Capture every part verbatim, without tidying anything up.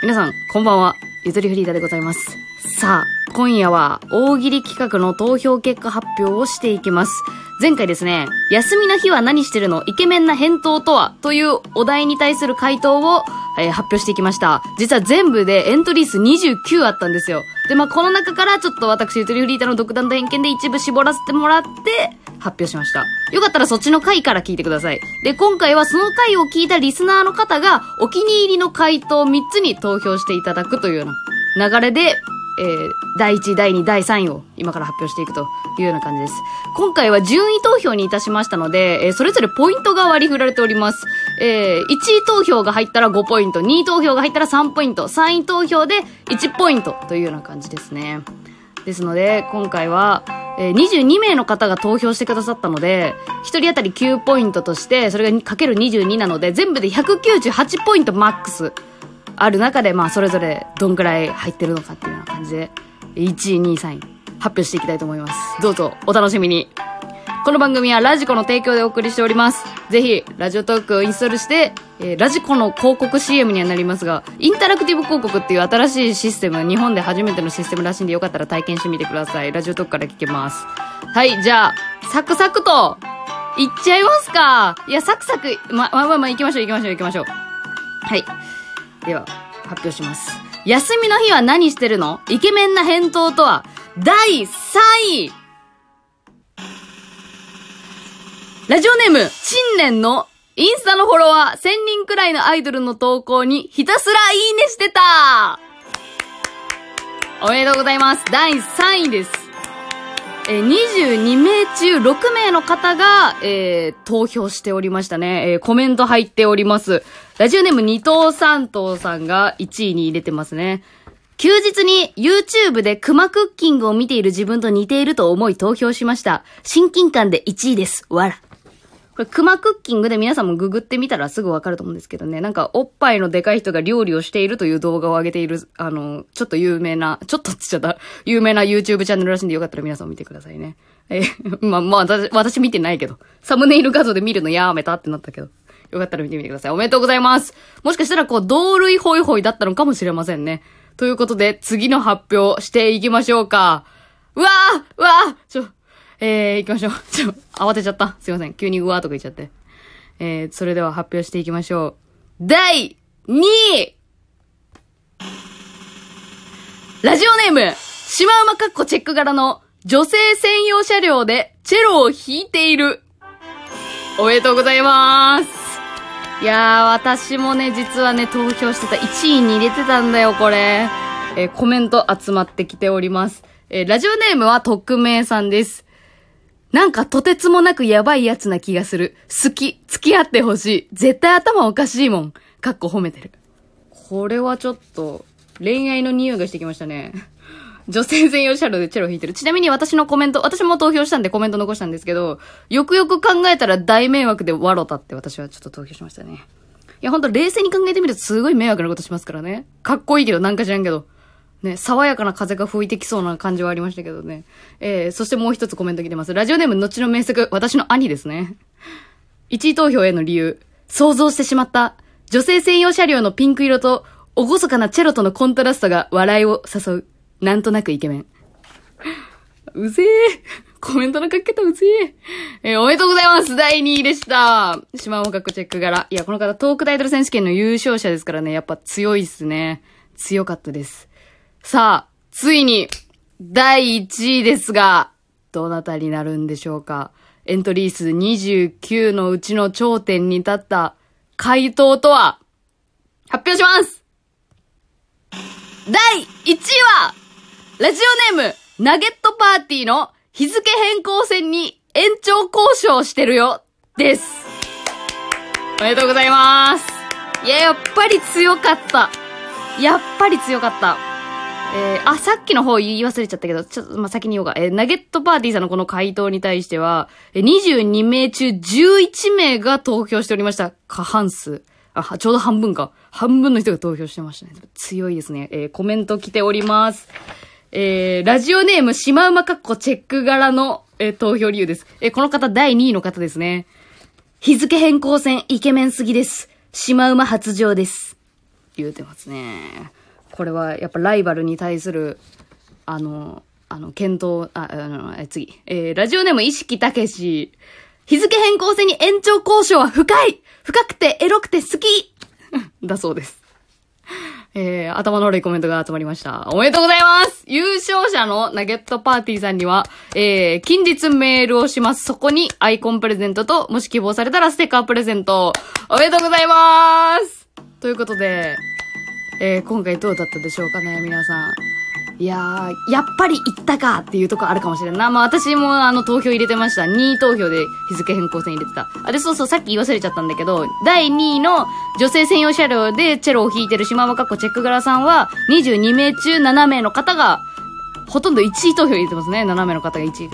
皆さん、こんばんは。ゆとりフリーダでございます。さあ、今夜は大喜利企画の投票結果発表をしていきます。前回ですね、休みの日は何してるの？イケメンな返答とは？というお題に対する回答を、えー、発表していきました。実は全部でエントリー数にじゅうきゅうあったんですよ。で、まあこの中からちょっと私、ゆとりフリーダの独断と偏見で一部絞らせてもらって、発表しました。よかったらそっちの回から聞いてください。で、今回はその回を聞いたリスナーの方がお気に入りの回答みっつに投票していただくというような流れで、えー、だいいちい、だいにい、だいさんいを今から発表していくというような感じです。今回は順位投票にいたしましたので、えー、それぞれポイントが割り振られております。えー、いちい投票が入ったらごポイント、にい投票が入ったらさんポイント、さんい投票でいちポイントというような感じですね。ですので、今回は、えー、にじゅうに名の方が投票してくださったので、ひとり当たりきゅうポイントとして、それがかけるにじゅうになので、全部でひゃくきゅうじゅうはちポイントマックスある中で、まあ、それぞれどんくらい入ってるのかっていうような感じで、いちい、にい、さんい、発表していきたいと思います。どうぞ、お楽しみに。この番組はラジコの提供でお送りしております。ぜひ、ラジオトークをインストールして、えー、ラジコの広告 シーエム にはなりますが、インタラクティブ広告っていう新しいシステム、日本で初めてのシステムらしいんで、よかったら体験してみてください。ラジオトークから聞けます。はい、じゃあ、サクサクと、いっちゃいますか。いや、サクサク、ま、ま、ま、ま、行きましょう、行きましょう、行きましょう。はい。では、発表します。休みの日は何してるの？イケメンな返答とは、だいさんい。ラジオネーム、新年のインスタのフォロワーせんにんくらいのアイドルの投稿にひたすらいいねしてた。おめでとうございます。だいさんいです。え、にじゅうに名中ろく名の方が、えー、投票しておりましたね。えー、コメント入っております。ラジオネーム二等三等さんがいちいに入れてますね。休日に YouTube でクマクッキングを見ている自分と似ていると思い投票しました。親近感でいちいです。わら。これ、クマクッキングで皆さんもググってみたらすぐわかると思うんですけどね。なんか、おっぱいのでかい人が料理をしているという動画を上げている、あの、ちょっと有名な、ちょっとって言っちゃった、有名な YouTube チャンネルらしいんでよかったら皆さん見てくださいね。え、まあ、まあ、私、私見てないけど。サムネイル画像で見るのやめたってなったけど。よかったら見てみてください。おめでとうございます。もしかしたら、こう、同類ホイホイだったのかもしれませんね。ということで、次の発表していきましょうか。うわーうわーちょ、えー、行きましょう。ちょ、慌てちゃった。すいません。急にうわーとか言っちゃって。えー、それでは発表していきましょう。だいにい！ラジオネーム、シマウマかっこチェック柄の女性専用車両でチェロを弾いている。おめでとうございまーす。いやー、私もね、実はね、投票してたいちいに入れてたんだよ、これ。えー、コメント集まってきております。えー、ラジオネームは匿名さんです。なんかとてつもなくやばいやつな気がする。好き。付き合ってほしい。絶対頭おかしいもん。かっこ褒めてる。これはちょっと、恋愛の匂いがしてきましたね。女性専用車両でチェロ弾いてる。ちなみに私のコメント、私も投票したんでコメント残したんですけど、よくよく考えたら大迷惑でわろたって私はちょっと投票しましたね。いやほんと冷静に考えてみるとすごい迷惑なことしますからね。かっこいいけどなんか知らんけど。ね、爽やかな風が吹いてきそうな感じはありましたけどね。えー、そしてもう一つコメント来てます。ラジオネーム後の名作、私の兄ですね。いちい投票への理由。想像してしまった。女性専用車両のピンク色と、おごそかなチェロとのコントラストが笑いを誘う。なんとなくイケメン。うぜえ。コメントの書き方うぜえ。えー、おめでとうございます。だいにいでした。シマウマかっこチェック柄。いや、この方トークタイトル選手権の優勝者ですからね。やっぱ強いっすね。強かったです。さあ、ついに、だいいちいですが、どなたになるんでしょうか。エントリー数にじゅうきゅうのうちの頂点に立った回答とは、発表します。だいいちいは、ラジオネーム、ナゲットパーティーの日付変更線に延長交渉してるよ、です。おめでとうございます。いや、やっぱり強かった。やっぱり強かった。えー、あ、さっきの方言い忘れちゃったけど、ちょっと、まあ、先に言おうか。えー、ナゲットパーティーさんのこの回答に対しては、にじゅうに名中じゅういち名が投票しておりました。過半数。あ、ちょうど半分か。半分の人が投票してましたね。強いですね。えー、コメント来ております。えー、ラジオネームシマウマかっこチェック柄の、えー、投票理由です。えー、この方だいにいの方ですね。日付変更線イケメンすぎです。シマウマ発情です。言うてますね。これはやっぱライバルに対するあのあの検討ああの次、えー、ラジオネーム意識たけし、日付変更線に延長交渉は深い、深くてエロくて好きだそうです。えー、頭の悪いコメントが集まりました。おめでとうございます。優勝者のナゲットパーティーさんには、えー、近日メールをします。そこにアイコンプレゼントと、もし希望されたらステッカープレゼント。おめでとうございます。ということで、えー、今回どうだったでしょうかね、皆さん。いやー、やっぱり行ったかっていうとこあるかもしれんな。まあ私もあの投票入れてました。にい投票で日付変更線入れてた。あ、で、そうそう、さっき言い忘れちゃったんだけど、だいにいの女性専用車両でチェロを弾いてる島間かっこチェック柄さんは、にじゅうにめいちゅうななめいの方が、ほとんどいちい投票入れてますね。ななめいの方がいちい。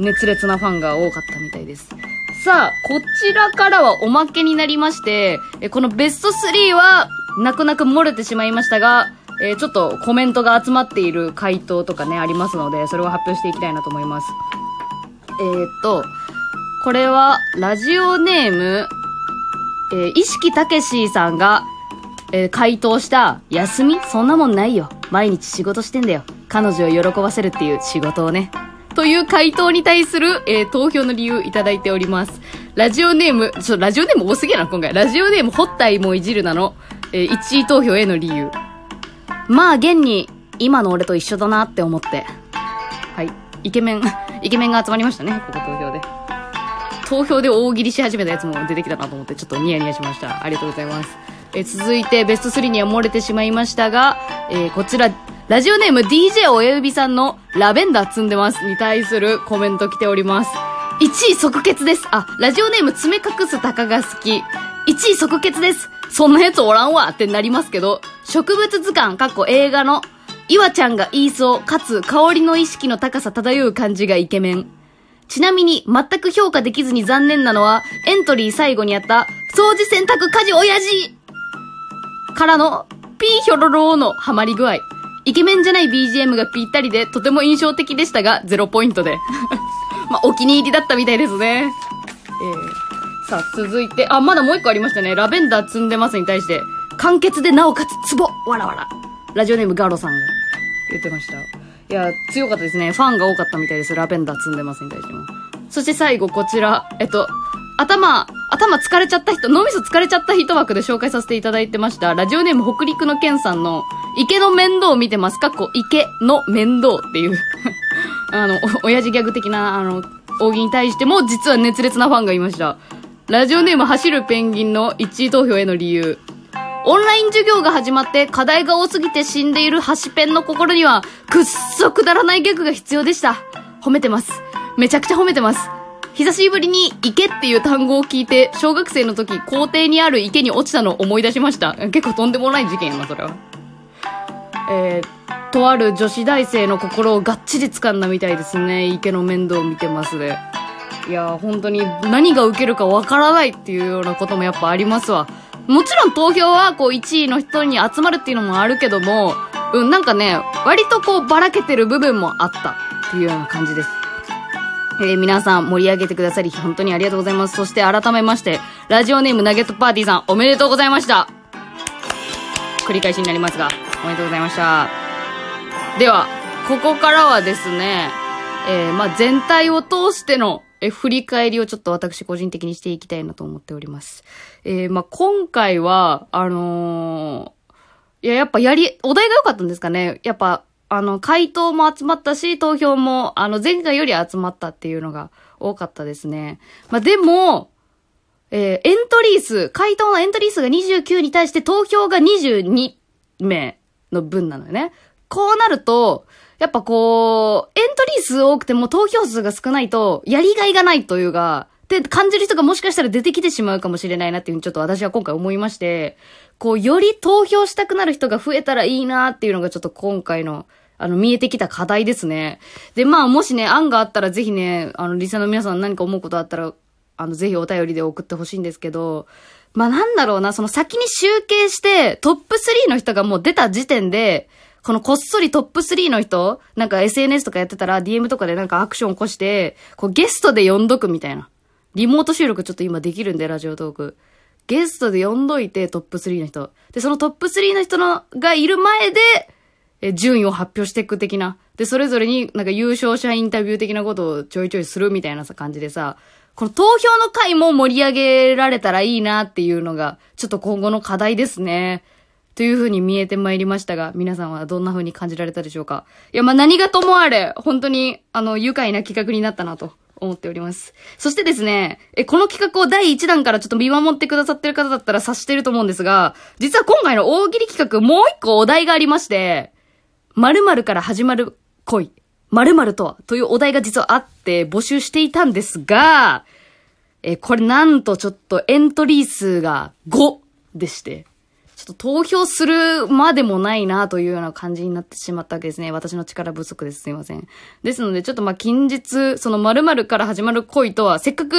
熱烈なファンが多かったみたいです。さあ、こちらからはおまけになりまして、このベストスリーは、泣く泣く漏れてしまいましたが、えー、ちょっとコメントが集まっている回答とかねありますので、それを発表していきたいなと思います。えーっとこれはラジオネーム、えー、意識たけしさんが、えー、回答した休みそんなもんないよ、毎日仕事してんだよ、彼女を喜ばせるっていう仕事をね、という回答に対する、えー、投票の理由いただいております。ラジオネームちょラジオネーム多すぎやな今回。ラジオネームほったいもいじるなの、えー、いちい投票への理由、まあ現に今の俺と一緒だなって思って。はい、イケメンイケメンが集まりましたね。ここ投票で投票で大喜利し始めたやつも出てきたなと思って、ちょっとニヤニヤしました。ありがとうございます。え続いてベストスリーには漏れてしまいましたが、えー、こちらラジオネーム ディージェー 親指さんのラベンダー積んでますに対するコメント来ております。いちい即決です。あ、ラジオネーム爪隠す鷹が好き、いちい即決です。そんなやつおらんわってなりますけど、植物図鑑かっこ映画の岩ちゃんが言いそう、かつ香りの意識の高さ漂う感じがイケメン。ちなみに全く評価できずに残念なのは、エントリー最後にあった掃除洗濯家事親父からのピーヒョロローのハマり具合。イケメンじゃない ビージーエム がぴったりでとても印象的でしたがゼロポイントでまあお気に入りだったみたいですね。えーさあ続いて、あ、まだもう一個ありましたね。ラベンダー積んでますに対して、簡潔でなおかつツボわらわら、ラジオネームガロさんが言ってました。いや、強かったですね。ファンが多かったみたいです。ラベンダー積んでますに対しても。そして最後こちら、えっと頭頭疲れちゃった人、脳みそ疲れちゃった人枠で紹介させていただいてましたラジオネーム北陸の剣さんの池の面倒を見てますかっこ池の面倒っていうあの親父ギャグ的なあの大喜利に対しても実は熱烈なファンがいました。ラジオネーム走るペンギンのいちい投票への理由、オンライン授業が始まって課題が多すぎて死んでいるハシペンの心にはくっそくだらないギャグが必要でした。褒めてます。めちゃくちゃ褒めてます。久しぶりに池っていう単語を聞いて、小学生の時校庭にある池に落ちたのを思い出しました。結構とんでもない事件やなそれは。えー、とある女子大生の心をがっちり掴んだみたいですね。池の面倒を見てますで、ね、いやー本当に何が受けるかわからないっていうようなこともやっぱありますわ。もちろん投票はこういちいの人に集まるっていうのもあるけども、うん、なんかね割とこうばらけてる部分もあったっていうような感じです。えー、皆さん盛り上げてくださり本当にありがとうございます。そして改めましてラジオネームナゲットパーティーさんおめでとうございました。繰り返しになりますがおめでとうございました。ではここからはですね、えー、まあ全体を通してのえ振り返りをちょっと私個人的にしていきたいなと思っております。えー、まあ、今回は、あのー、いや、やっぱやり、お題が良かったんですかね。やっぱ、あの、回答も集まったし、投票も、あの、前回より集まったっていうのが多かったですね。まあ、でも、えー、エントリー数、回答のエントリー数がにじゅうきゅうに対して投票がにじゅうにめいの分なのよね。こうなると、やっぱこう、エントリー数多くても投票数が少ないと、やりがいがないというか、って感じる人がもしかしたら出てきてしまうかもしれないなっていうふうにちょっと私は今回思いまして、こう、より投票したくなる人が増えたらいいなっていうのがちょっと今回の、あの、見えてきた課題ですね。で、まあ、もしね、案があったらぜひね、あの、リスナーの皆さん何か思うことあったら、あの、ぜひお便りで送ってほしいんですけど、まあ、なんだろうな、その先に集計して、トップスリーの人がもう出た時点で、このこっそりトップスリーの人、なんか エスエヌエス とかやってたら ディーエム とかでなんかアクション起こして、こうゲストで呼んどくみたいな。リモート収録ちょっと今できるんで、ラジオトーク。ゲストで呼んどいて、トップスリーの人。で、そのトップスリーの人のがいる前で、え、順位を発表していく的な。で、それぞれになんか優勝者インタビュー的なことをちょいちょいするみたいなさ感じでさ、この投票の回も盛り上げられたらいいなっていうのが、ちょっと今後の課題ですね。という風に見えてまいりましたが、皆さんはどんな風に感じられたでしょうか。いや、まあ、何がともあれ、本当に、あの、愉快な企画になったなと思っております。そしてですね、え、この企画をだいいちだんからちょっと見守ってくださってる方だったら察してると思うんですが、実は今回の大喜利企画、もう一個お題がありまして、〇〇から始まる恋、〇〇とはというお題が実はあって募集していたんですが、え、これなんとちょっとエントリー数がごでして、ちょっと投票するまでもないなというような感じになってしまったわけですね。私の力不足です。すいません。ですのでちょっとまあ近日、その〇〇から始まる恋とはせっかく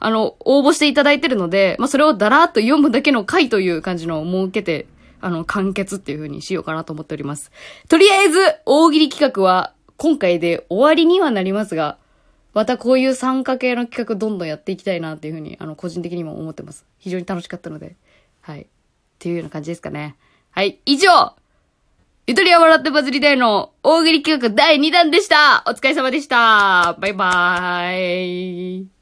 あの応募していただいてるので、まあそれをだらーっと読むだけの回という感じのを設けて、あの、完結っていう風にしようかなと思っております。とりあえず、大喜利企画は今回で終わりにはなりますが、またこういう参加系の企画どんどんやっていきたいなっていう風に、あの、個人的にも思ってます。非常に楽しかったので。はい。っていうような感じですかね。はい。以上、ゆとりは笑ってバズりたいの大喜利企画だいにだんでした。お疲れ様でした。バイバーイ。